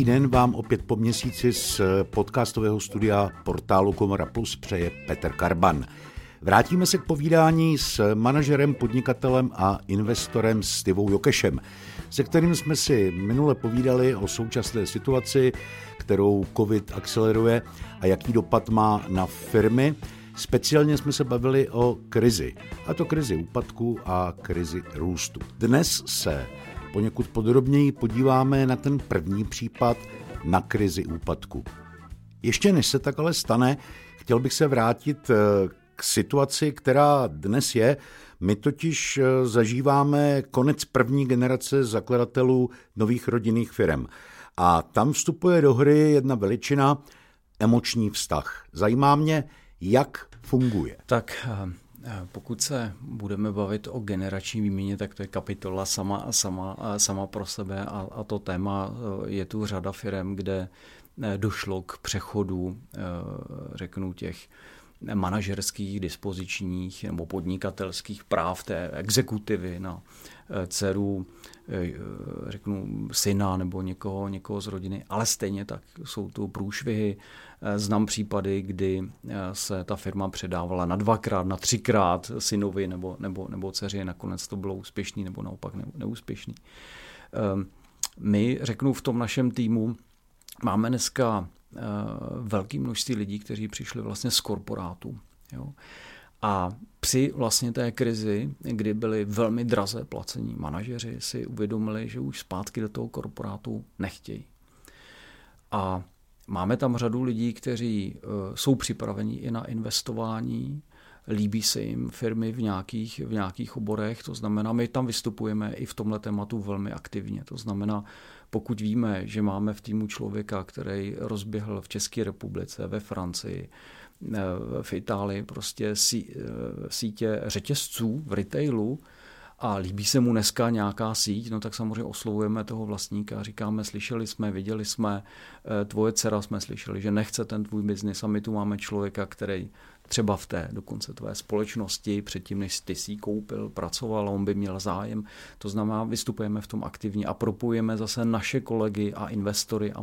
Hezký den vám opět po měsíci z podcastového studia portálu Komora Plus přeje Petr Karban. Vrátíme se k povídání s manažerem, podnikatelem a investorem Stivou Jokešem, se kterým jsme si minule povídali o současné situaci, kterou COVID akceleruje a jaký dopad má na firmy. Speciálně jsme se bavili o krizi, a to krizi úpadku a krizi růstu. Dnes se poněkud podrobněji podíváme na ten první případ, na krizi úpadku. Ještě než se tak ale stane, chtěl bych se vrátit k situaci, která dnes je. My totiž zažíváme konec první generace zakladatelů nových rodinných firem. A tam vstupuje do hry jedna veličina, emoční vztah. Zajímá mě, jak funguje. Tak pokud se budeme bavit o generační výměně, tak to je kapitola sama pro sebe a to téma je tu řada firem, kde došlo k přechodu, řeknu, těch manažerských, dispozičních nebo podnikatelských práv té exekutivy na dceru, řeknu, syna nebo někoho z rodiny, ale stejně tak jsou tu průšvihy. Znám případy, kdy se ta firma předávala na dvakrát, na třikrát synovi nebo dceři, nakonec to bylo úspěšný nebo naopak neúspěšný. My, řeknu, v tom našem týmu máme dneska velké množství lidí, kteří přišli vlastně z korporátů. Jo. A při vlastně té krizi, kdy byli velmi draze placení manažeři, si uvědomili, že už zpátky do toho korporátu nechtějí. A máme tam řadu lidí, kteří jsou připraveni i na investování, líbí se jim firmy v nějakých oborech, to znamená, my tam vystupujeme i v tomhle tématu velmi aktivně, to znamená, pokud víme, že máme v týmu člověka, který rozběhl v České republice, ve Francii, v Itálii, prostě sítě řetězců v retailu a líbí se mu dneska nějaká síť, no tak samozřejmě oslovujeme toho vlastníka, říkáme, slyšeli jsme, viděli jsme, tvoje dcera jsme slyšeli, že nechce ten tvůj biznis a my tu máme člověka, který třeba v té dokonce tvé společnosti, předtím než ty si koupil, pracoval, on by měl zájem. To znamená, vystupujeme v tom aktivně a propojujeme zase naše kolegy a investory a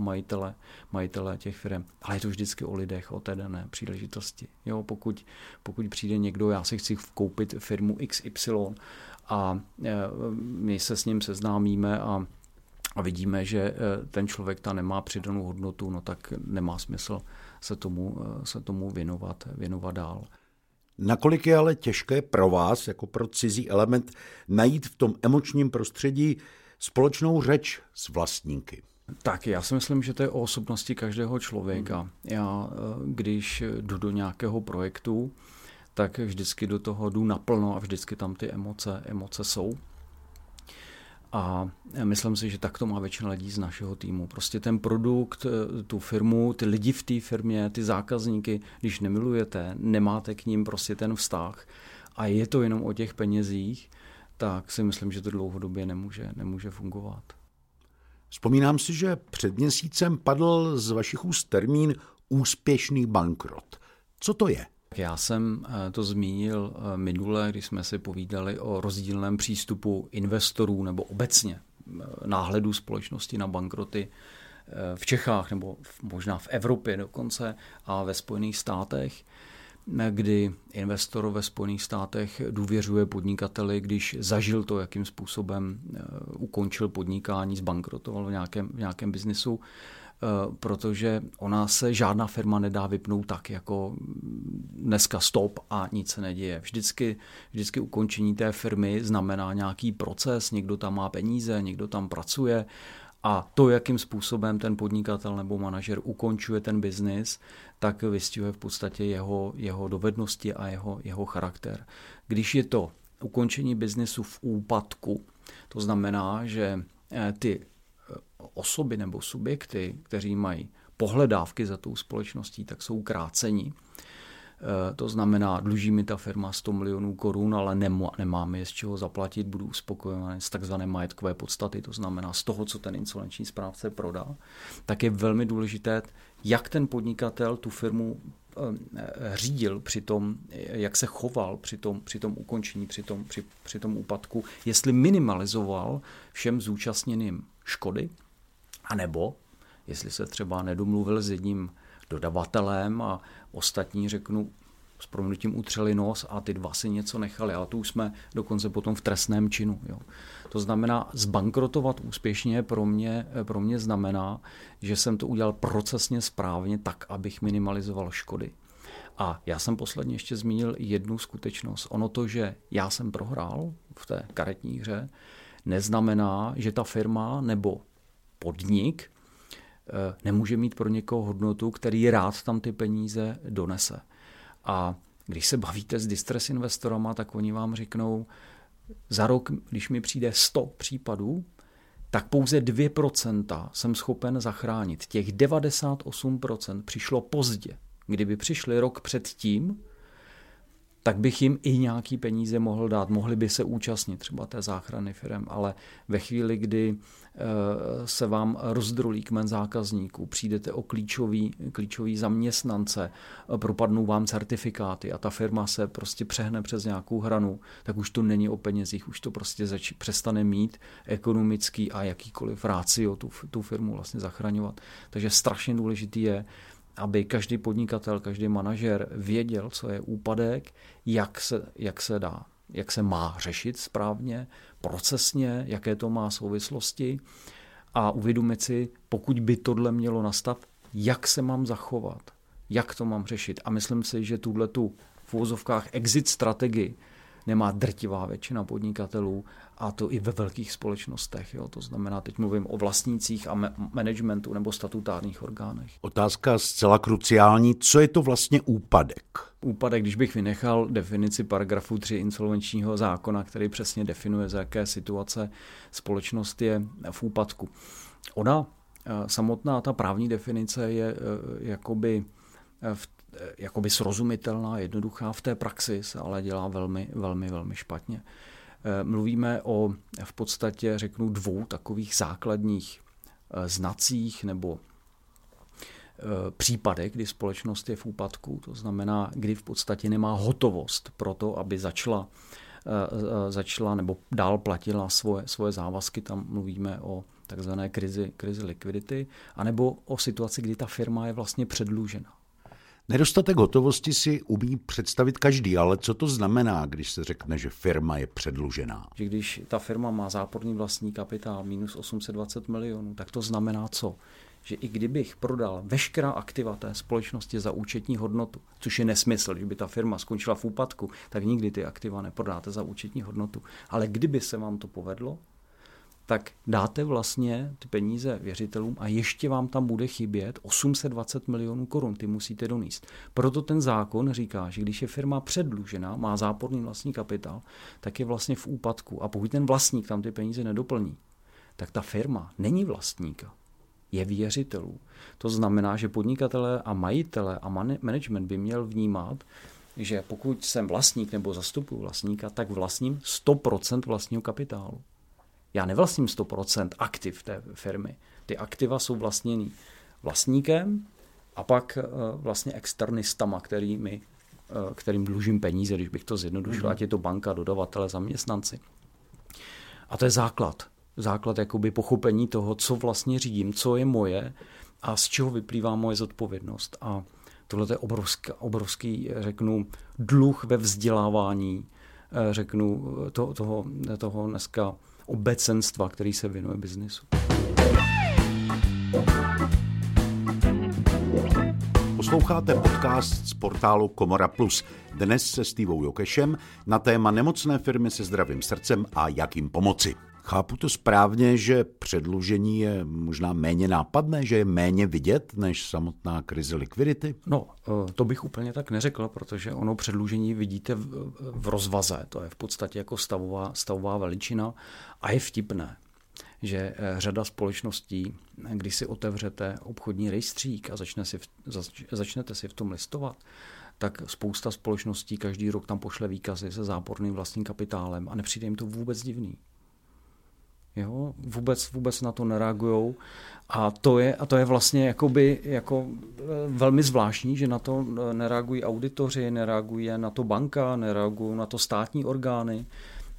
majitele těch firm. Ale je to vždycky o lidech, o té dané příležitosti. Jo, pokud přijde někdo, já si chci koupit firmu XY a my se s ním seznámíme a vidíme, že ten člověk ta nemá přidanou hodnotu, no tak nemá smysl se tomu věnovat dál. Nakolik je ale těžké pro vás, jako pro cizí element, najít v tom emočním prostředí společnou řeč s vlastníky? Tak, já si myslím, že to je o osobnosti každého člověka. Já, když jdu do nějakého projektu, tak vždycky do toho jdu naplno a vždycky tam ty emoce jsou. A myslím si, že tak to má většina lidí z našeho týmu. Prostě ten produkt, tu firmu, ty lidi v té firmě, ty zákazníky, když nemilujete, nemáte k ním prostě ten vztah a je to jenom o těch penězích, tak si myslím, že to dlouhodobě nemůže fungovat. Vzpomínám si, že před měsícem padl z vašich úst termín úspěšný bankrot. Co to je? Já jsem to zmínil minule, když jsme si povídali o rozdílném přístupu investorů nebo obecně náhledu společnosti na bankroty v Čechách nebo možná v Evropě dokonce a ve Spojených státech, kdy investor ve Spojených státech důvěřuje podnikateli, když zažil to, jakým způsobem ukončil podnikání, zbankrotoval v nějakém biznisu, protože ona se žádná firma nedá vypnout tak, jako dneska stop a nic se neděje. Vždycky ukončení té firmy znamená nějaký proces, někdo tam má peníze, někdo tam pracuje a to, jakým způsobem ten podnikatel nebo manažer ukončuje ten biznis, tak vystihuje v podstatě jeho dovednosti a jeho charakter. Když je to ukončení biznisu v úpadku, to znamená, že ty osoby nebo subjekty, kteří mají pohledávky za tou společností, tak jsou kráceni. To znamená, dluží mi ta firma 100 milionů korun, ale nemáme je z čeho zaplatit, budu uspokojený z takzvané majetkové podstaty, to znamená z toho, co ten insolvenční správce prodá, tak je velmi důležité, jak ten podnikatel tu firmu řídil při tom, jak se choval při tom ukončení, při tom úpadku, jestli minimalizoval všem zúčastněným škody, anebo jestli se třeba nedomluvil s jedním dodavatelem a ostatní řeknu s prominutím utřeli nos a ty dva si něco nechali. A tu jsme dokonce potom v trestném činu. Jo. To znamená, zbankrotovat úspěšně pro mě znamená, že jsem to udělal procesně správně tak, abych minimalizoval škody. A já jsem posledně ještě zmínil jednu skutečnost. Ono to, že já jsem prohrál v té karetní hře, neznamená, že ta firma nebo podnik nemůže mít pro někoho hodnotu, který rád tam ty peníze donese. A když se bavíte s distress investorama, tak oni vám řeknou, za rok, když mi přijde 100 případů, tak pouze 2% jsem schopen zachránit. Těch 98% přišlo pozdě. Kdyby přišli rok předtím, tak bych jim i nějaký peníze mohl dát. Mohli by se účastnit třeba té záchrany firem, ale ve chvíli, kdy se vám rozdrolí kmen zákazníků, přijdete o klíčový zaměstnance, propadnou vám certifikáty a ta firma se prostě přehne přes nějakou hranu, tak už to není o penězích, už to prostě přestane mít ekonomický a jakýkoliv ratio tu firmu vlastně zachraňovat. Takže strašně důležitý je, aby každý podnikatel, každý manažer věděl, co je úpadek, jak se má řešit správně, procesně, jaké to má souvislosti a uvědomit si, pokud by tohle mělo nastat, jak se mám zachovat, jak to mám řešit. A myslím si, že tuhletu v uvozovkách exit strategii nemá drtivá většina podnikatelů a to i ve velkých společnostech. Jo. To znamená, teď mluvím o vlastnících a managementu nebo statutárních orgánech. Otázka zcela kruciální, co je to vlastně úpadek? Úpadek, když bych vynechal definici paragrafu 3 insolvenčního zákona, který přesně definuje, za jaké situace společnost je v úpadku. Ona, samotná ta právní definice je jakoby srozumitelná, jednoduchá, v té praxi se ale dělá velmi, velmi, velmi špatně. Mluvíme o v podstatě, řeknu, dvou takových základních znacích nebo případech, kdy společnost je v úpadku, to znamená, kdy v podstatě nemá hotovost pro to, aby začala nebo dál platila svoje závazky, tam mluvíme o takzvané krizi likvidity, anebo o situaci, kdy ta firma je vlastně předlužena. Nedostatek hotovosti si umí představit každý, ale co to znamená, když se řekne, že firma je předlužená? Že když ta firma má záporný vlastní kapitál minus 820 milionů, tak to znamená co? Že i kdybych prodal veškerá aktiva té společnosti za účetní hodnotu, což je nesmysl, kdyby ta firma skončila v úpadku, tak nikdy ty aktiva neprodáte za účetní hodnotu. Ale kdyby se vám to povedlo, tak dáte vlastně ty peníze věřitelům a ještě vám tam bude chybět 820 milionů korun, ty musíte donést. Proto ten zákon říká, že když je firma předlužená, má záporný vlastní kapitál, tak je vlastně v úpadku. A pokud ten vlastník tam ty peníze nedoplní, tak ta firma není vlastníka, je věřitelů. To znamená, že podnikatelé a majitelé a management by měl vnímat, že pokud jsem vlastník nebo zastupuji vlastníka, tak vlastním 100% vlastního kapitálu. Já nevlastním 100% aktiv té firmy. Ty aktiva jsou vlastněný vlastníkem a pak vlastně externistama, kterým dlužím peníze, když bych to zjednodušil, ať je to banka, dodavatele, zaměstnanci. A to je základ. Základ jakoby pochopení toho, co vlastně řídím, co je moje a z čeho vyplývá moje zodpovědnost. A tohle je obrovský, řeknu, dluh ve vzdělávání, řeknu, toho dneska obecenstva, který se věnuje biznisu. Posloucháte podcast z portálu Komora Plus. Dnes se Stevou Jokešem na téma nemocné firmy se zdravým srdcem a jak jim pomoci. Chápu to správně, že předlužení je možná méně nápadné, že je méně vidět než samotná krize likvidity? No, to bych úplně tak neřekl, protože ono předlužení vidíte v rozvaze. To je v podstatě jako stavová veličina a je vtipné, že řada společností, když si otevřete obchodní rejstřík a začnete si v tom listovat, tak spousta společností každý rok tam pošle výkazy se záporným vlastním kapitálem a nepřijde jim to vůbec divný. Jo, vůbec na to nereagujou a to je vlastně jakoby, jako velmi zvláštní, že na to nereagují auditoři, nereaguje na to banka, nereagují na to státní orgány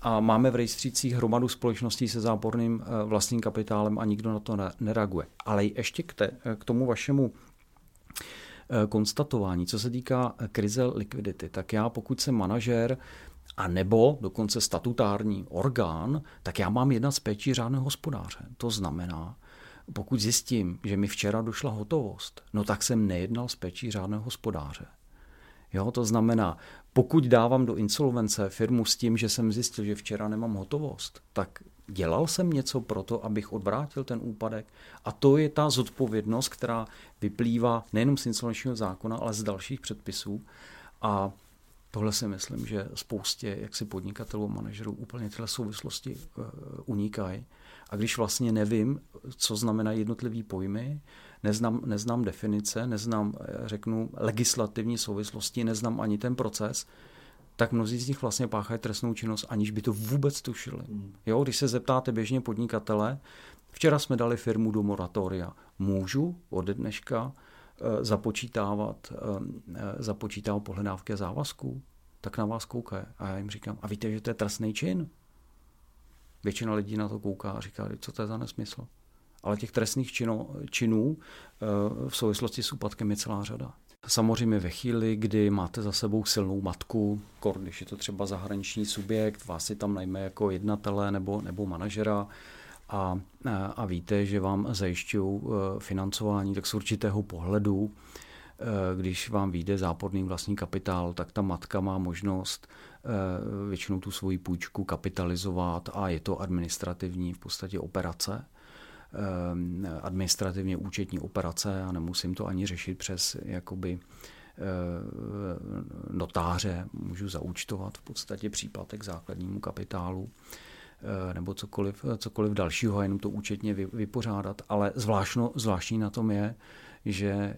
a máme v rejstřících hromadu společností se záporným vlastním kapitálem a nikdo na to nereaguje. Ale ještě k tomu vašemu konstatování, co se týká krize likvidity, tak já, pokud jsem manažér a nebo dokonce statutární orgán, tak já mám jednat s péčí řádného hospodáře. To znamená, pokud zjistím, že mi včera došla hotovost, no tak jsem nejednal s péčí řádného hospodáře. Jo, to znamená, pokud dávám do insolvence firmu s tím, že jsem zjistil, že včera nemám hotovost, tak dělal jsem něco pro to, abych odvrátil ten úpadek. A to je ta zodpovědnost, která vyplývá nejenom z insolvenčního zákona, ale z dalších předpisů. A tohle si myslím, že spoustě jaksi podnikatelů a manažerů úplně tyhle souvislosti unikají. A když vlastně nevím, co znamenají jednotlivý pojmy, neznám definice, neznám, řeknu, legislativní souvislosti, neznám ani ten proces, tak mnozí z nich vlastně páchají trestnou činnost, aniž by to vůbec tušili. Jo, když se zeptáte běžně podnikatele, včera jsme dali firmu do moratoria, můžu ode dneška započítávat pohledávky a závazků, tak na vás koukají. A já jim říkám, a víte, že to je trestný čin? Většina lidí na to kouká a říká, co to je za nesmysl. Ale těch trestných činů v souvislosti s úpadkem je celá řada. Samozřejmě ve chvíli, kdy máte za sebou silnou matku, když je to třeba zahraniční subjekt, vás si tam najme jako jednatele nebo manažera a víte, že vám zajišťují financování, tak z určitého pohledu, když vám vyjde záporný vlastní kapitál, tak ta matka má možnost většinou tu svoji půjčku kapitalizovat a je to administrativní v podstatě operace. Administrativně účetní operace a nemusím to ani řešit přes jakoby notáře, můžu zaúčtovat v podstatě příplatek základnímu kapitálu nebo cokoliv dalšího a jenom to účetně vypořádat, ale zvláštní na tom je, že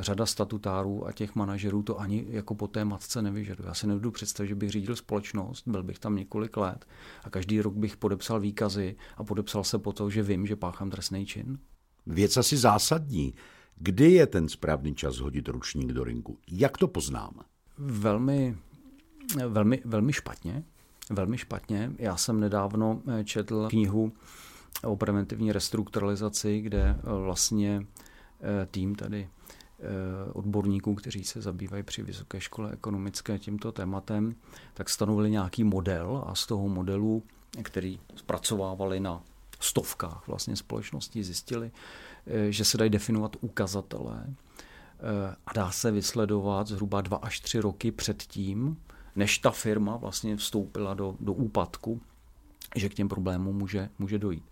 řada statutárů a těch manažerů to ani jako po té matce nevyžaduje. Já si nebudu představit, že bych řídil společnost, byl bych tam několik let a každý rok bych podepsal výkazy a podepsal se po to, že vím, že páchám trestný čin. Věc asi zásadní. Kdy je ten správný čas hodit ručník do rynku? Jak to poznám? Velmi špatně. Já jsem nedávno četl knihu o preventivní restrukturalizaci, kde vlastně tým tady odborníků, kteří se zabývají při Vysoké škole ekonomické tímto tématem, tak stanovili nějaký model a z toho modelu, který zpracovávali na stovkách vlastně společností, zjistili, že se dají definovat ukazatele a dá se vysledovat zhruba 2 až 3 roky před tím, než ta firma vlastně vstoupila do úpadku, že k těm problémům může dojít.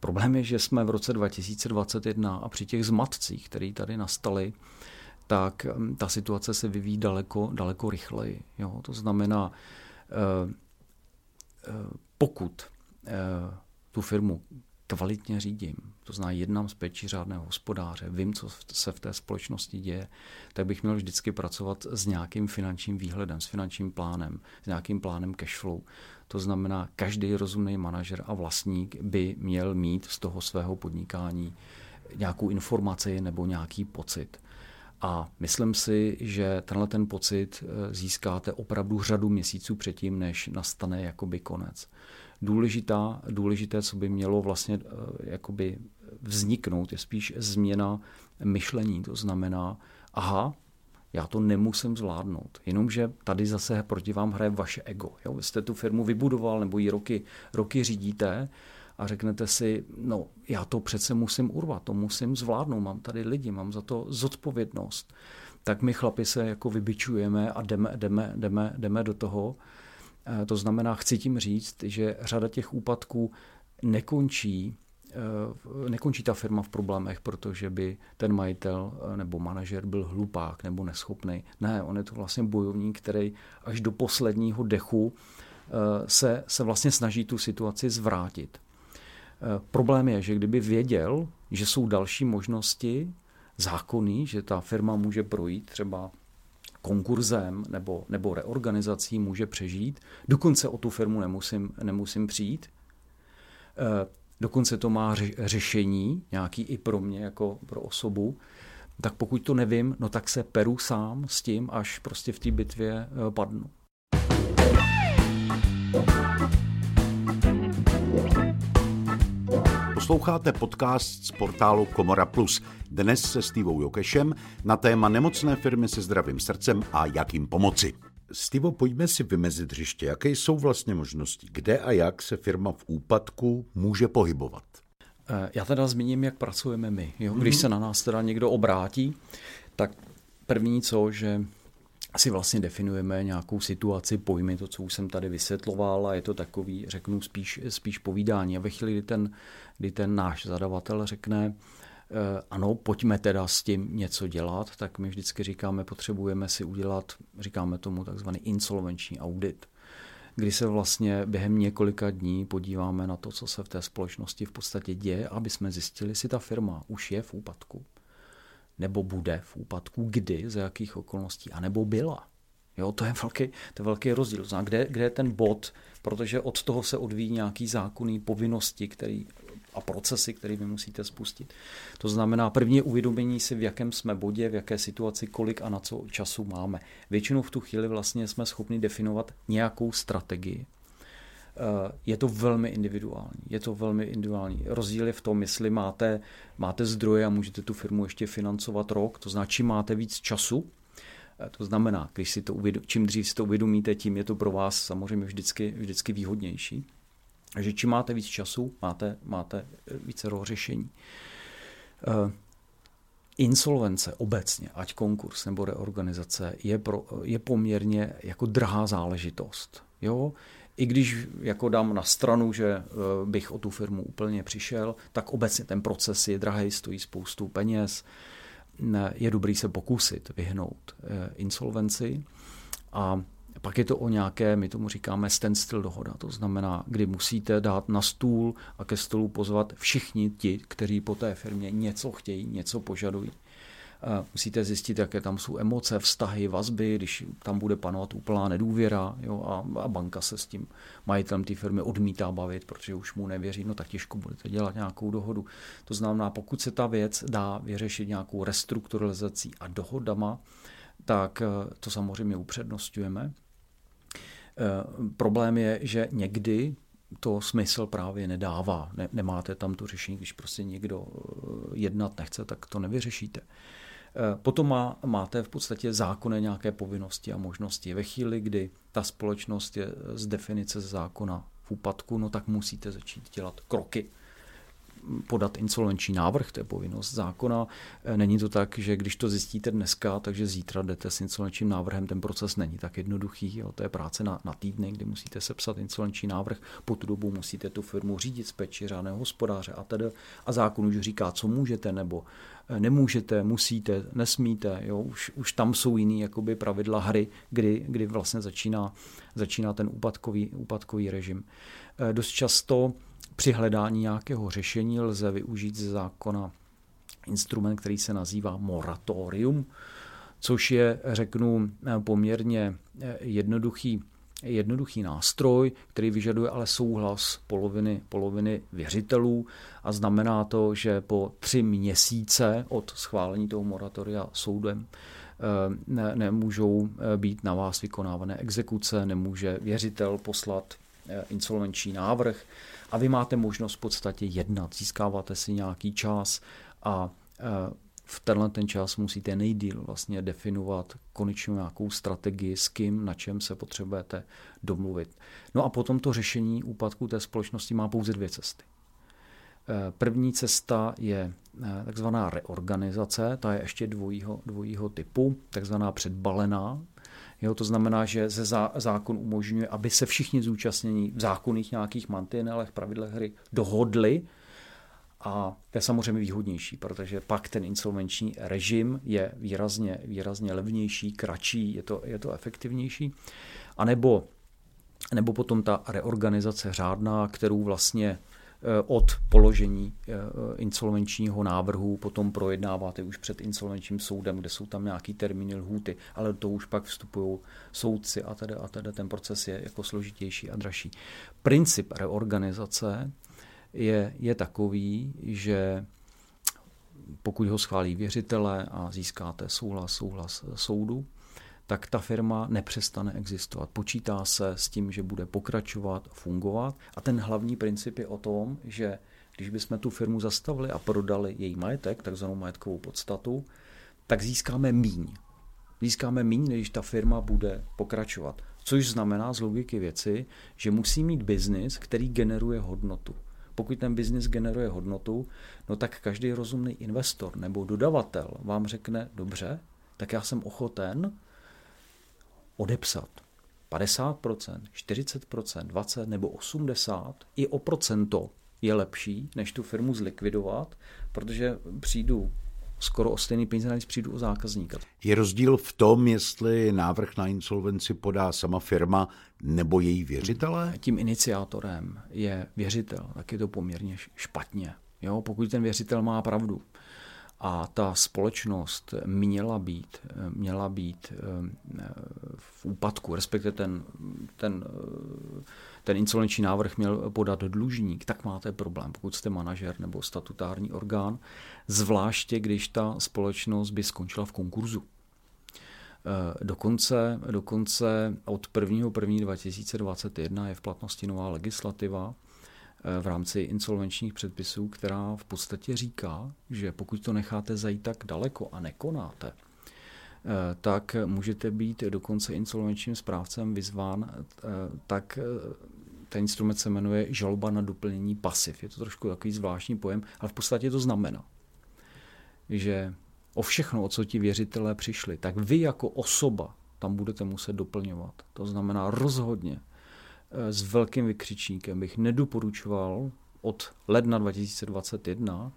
Problém je, že jsme v roce 2021 a při těch zmatcích, které tady nastaly, tak ta situace se vyvíjí daleko rychleji. Jo? To znamená, pokud tu firmu kvalitně řídím, to znamená jednám s péčí řádného hospodáře, vím, co se v té společnosti děje, tak bych měl vždycky pracovat s nějakým finančním výhledem, s finančním plánem, s nějakým plánem cashflow. To znamená, každý rozumný manažer a vlastník by měl mít z toho svého podnikání nějakou informaci nebo nějaký pocit. A myslím si, že tenhle ten pocit získáte opravdu řadu měsíců předtím, než nastane jakoby konec. Důležité, co by mělo vlastně jakoby vzniknout, je spíš změna myšlení. To znamená, aha, já to nemusím zvládnout, jenomže tady zase proti vám hraje vaše ego. Jo? Vy jste tu firmu vybudoval nebo ji roky řídíte a řeknete si, no já to přece musím urvat, to musím zvládnout, mám tady lidi, mám za to zodpovědnost. Tak my chlapi se jako vybičujeme a jdeme do toho. To znamená, chci tím říct, že řada těch úpadků nekončí ta firma v problémech, protože by ten majitel nebo manažer byl hlupák nebo neschopný. Ne, on je to vlastně bojovník, který až do posledního dechu se vlastně snaží tu situaci zvrátit. Problém je, že kdyby věděl, že jsou další možnosti zákonný, že ta firma může projít třeba konkurzem nebo reorganizací, může přežít, dokonce o tu firmu nemusím přijít, dokonce to má řešení, nějaký i pro mě jako pro osobu, tak pokud to nevím, no tak se peru sám s tím, až prostě v té bitvě padnu. Posloucháte podcast z portálu Komora Plus. Dnes se Stevou Jokešem na téma nemocné firmy se zdravým srdcem a jak jim pomoci. Stevo, pojďme si vymezit hřiště. Jaké jsou vlastně možnosti? Kde a jak se firma v úpadku může pohybovat? Já teda zmíním, jak pracujeme my. Jo? Když se na nás teda někdo obrátí, tak první co, že si vlastně definujeme nějakou situaci, pojmy, to, co už jsem tady vysvětloval, a je to takový, řeknu, spíš povídání. A ve chvíli, kdy ten náš zadavatel řekne, ano, pojďme teda s tím něco dělat, tak my vždycky říkáme, potřebujeme si udělat, říkáme tomu takzvaný insolvenční audit, kdy se vlastně během několika dní podíváme na to, co se v té společnosti v podstatě děje, aby jsme zjistili, jestli ta firma už je v úpadku, nebo bude v úpadku, kdy, za jakých okolností, anebo byla. Jo, to je velký rozdíl. Kde je ten bod, protože od toho se odvíjí nějaký zákonný povinnosti a procesy, které vy musíte spustit. To znamená první uvědomění si, v jakém jsme bodě, v jaké situaci, kolik a na co času máme. Většinou v tu chvíli vlastně jsme schopni definovat nějakou strategii. Je to velmi individuální. Rozdíl je v tom, jestli máte zdroje a můžete tu firmu ještě financovat rok, to znamená, čím máte víc času, to znamená, čím dřív si to uvědomíte, tím je to pro vás samozřejmě vždycky výhodnější. Takže čím máte víc času, máte více řešení. Insolvence obecně, ať konkurs nebo reorganizace, je poměrně jako drahá záležitost. Jo? I když jako dám na stranu, že bych o tu firmu úplně přišel, tak obecně ten proces je drahý, stojí spoustu peněz. Je dobrý se pokusit vyhnout insolvenci. A pak je to o nějaké, my tomu říkáme standstill dohoda, to znamená, kdy musíte dát na stůl a ke stolu pozvat všichni ti, kteří po té firmě něco chtějí, něco požadují. Musíte zjistit, jaké tam jsou emoce, vztahy, vazby, když tam bude panovat úplná nedůvěra, jo, a banka se s tím majitelem té firmy odmítá bavit, protože už mu nevěří, no tak těžko budete dělat nějakou dohodu. To znamená, pokud se ta věc dá vyřešit nějakou restrukturalizací a dohodama, tak to samozřejmě upřednostňujeme. Problém je, že někdy to smysl právě nedává. Nemáte tam to řešení, když prostě někdo jednat nechce, tak to nevyřešíte. Potom máte v podstatě zákonné nějaké povinnosti a možnosti. Ve chvíli, kdy ta společnost je z definice zákona v úpadku, no tak musíte začít dělat kroky. Podat insolvenční návrh, to je povinnost zákona. Není to tak, že když to zjistíte dneska, takže zítra jdete s insolvenčním návrhem, ten proces není tak jednoduchý. Jo. To je práce na týdny, kdy musíte sepsat insolvenční návrh, po tu dobu musíte tu firmu řídit z péči řádného hospodáře a tedy. A zákon už říká, co můžete nebo nemůžete, musíte, nesmíte. Jo. Už tam jsou jiný jakoby pravidla hry, kdy vlastně začíná ten úpadkový režim. Dost často při hledání nějakého řešení lze využít ze zákona instrument, který se nazývá moratorium, což je, řeknu, poměrně jednoduchý nástroj, který vyžaduje ale souhlas poloviny věřitelů a znamená to, že po 3 měsíce od schválení toho moratoria soudem nemůžou být na vás vykonávané exekuce, nemůže věřitel poslat insolvenční návrh a vy máte možnost v podstatě jednat, získáváte si nějaký čas a v ten čas musíte nejdýl vlastně definovat konečnou nějakou strategii, s kým, na čem se potřebujete domluvit. No a potom to řešení úpadku té společnosti má pouze 2 cesty. První cesta je takzvaná reorganizace, ta je ještě dvojího typu, takzvaná předbalená. Jo, to znamená, že zákon umožňuje, aby se všichni zúčastnění v zákonných nějakých mantinelech, pravidlech hry dohodli. A to je samozřejmě výhodnější, protože pak ten insolvenční režim je výrazně levnější, kratší, je to efektivnější. A nebo potom ta reorganizace řádná, kterou vlastně od položení insolvenčního návrhu potom projednáváte už před insolvenčním soudem, kde jsou tam nějaký termíny, lhůty, ale do toho už pak vstupují soudci a teda ten proces je jako složitější a dražší. Princip reorganizace je takový, že pokud ho schválí věřitele a získáte souhlas soudu, tak ta firma nepřestane existovat. Počítá se s tím, že bude pokračovat, fungovat, a ten hlavní princip je o tom, že když bychom tu firmu zastavili a prodali její majetek, takzvanou majetkovou podstatu, tak získáme míň. Získáme míň, než ta firma bude pokračovat. Což znamená z logiky věci, že musí mít biznis, který generuje hodnotu. Pokud ten biznis generuje hodnotu, no tak každý rozumný investor nebo dodavatel vám řekne, dobře, tak já jsem ochoten odepsat 50%, 40%, 20% nebo 80%, i o procento je lepší, než tu firmu zlikvidovat, protože přijdu skoro o stejný peníze, než přijdu o zákazníka. Je rozdíl v tom, jestli návrh na insolvenci podá sama firma nebo její věřitelé? Tím iniciátorem je věřitel, tak je to poměrně špatně. Jo? Pokud ten věřitel má pravdu a ta společnost měla být v úpadku, respektive ten insolvenční návrh měl podat dlužník, tak máte problém, pokud jste manažer nebo statutární orgán, zvláště když ta společnost by skončila v konkurzu. Dokonce od 1.1.2021 je v platnosti nová legislativa v rámci insolvenčních předpisů, která v podstatě říká, že pokud to necháte zajít tak daleko a nekonáte, tak můžete být dokonce insolvenčním správcem vyzván, tak ten instrument se jmenuje žaloba na doplnění pasiv. Je to trošku takový zvláštní pojem, ale v podstatě to znamená, že o všechno, o co ti věřitelé přišli, tak vy jako osoba tam budete muset doplňovat. To znamená rozhodně s velkým vykřičníkem bych nedoporučoval od ledna 2021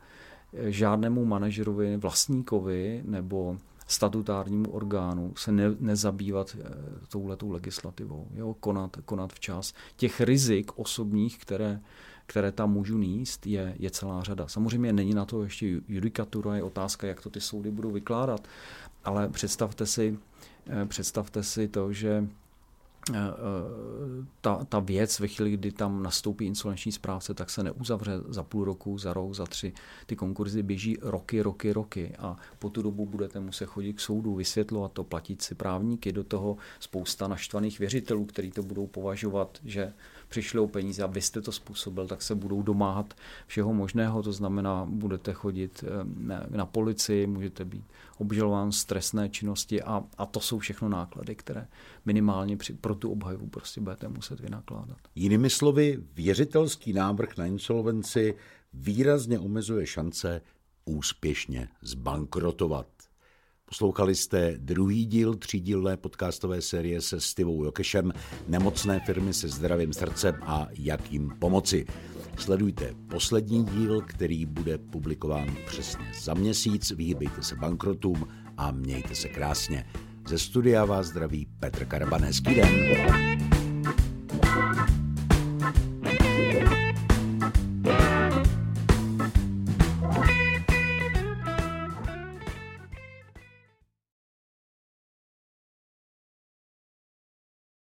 žádnému manažerovi, vlastníkovi nebo statutárnímu orgánu se nezabývat touhletou legislativou. Jo? Konat včas. Těch rizik osobních, které tam můžu níst, je celá řada. Samozřejmě není na to ještě judikatura, je otázka, jak to ty soudy budou vykládat, ale představte si to, že ta věc ve chvíli, kdy tam nastoupí insolvenční správce, tak se neuzavře za půl roku, za rok, za tři. Ty konkurzy běží roky a po tu dobu budete muset chodit k soudu, vysvětlovat to, platit si právníky, do toho spousta naštvaných věřitelů, kteří to budou považovat, že přišli o peníze a vy jste to způsobil, tak se budou domáhat všeho možného, to znamená, budete chodit na policii, můžete být obžalován z trestné činnosti a to jsou všechno náklady, které minimálně pro tu obhajobu prostě budete muset vynakládat. Jinými slovy, věřitelský návrh na insolvenci výrazně omezuje šance úspěšně zbankrotovat. Poslouchali jste druhý díl třídílné podcastové série se Stivou Jokešem Nemocné firmy se zdravým srdcem a jak jim pomoci. Sledujte poslední díl, který bude publikován přesně za měsíc. Vyhýbejte se bankrotům a mějte se krásně. Ze studia vás zdraví Petr Karban. Hezký den.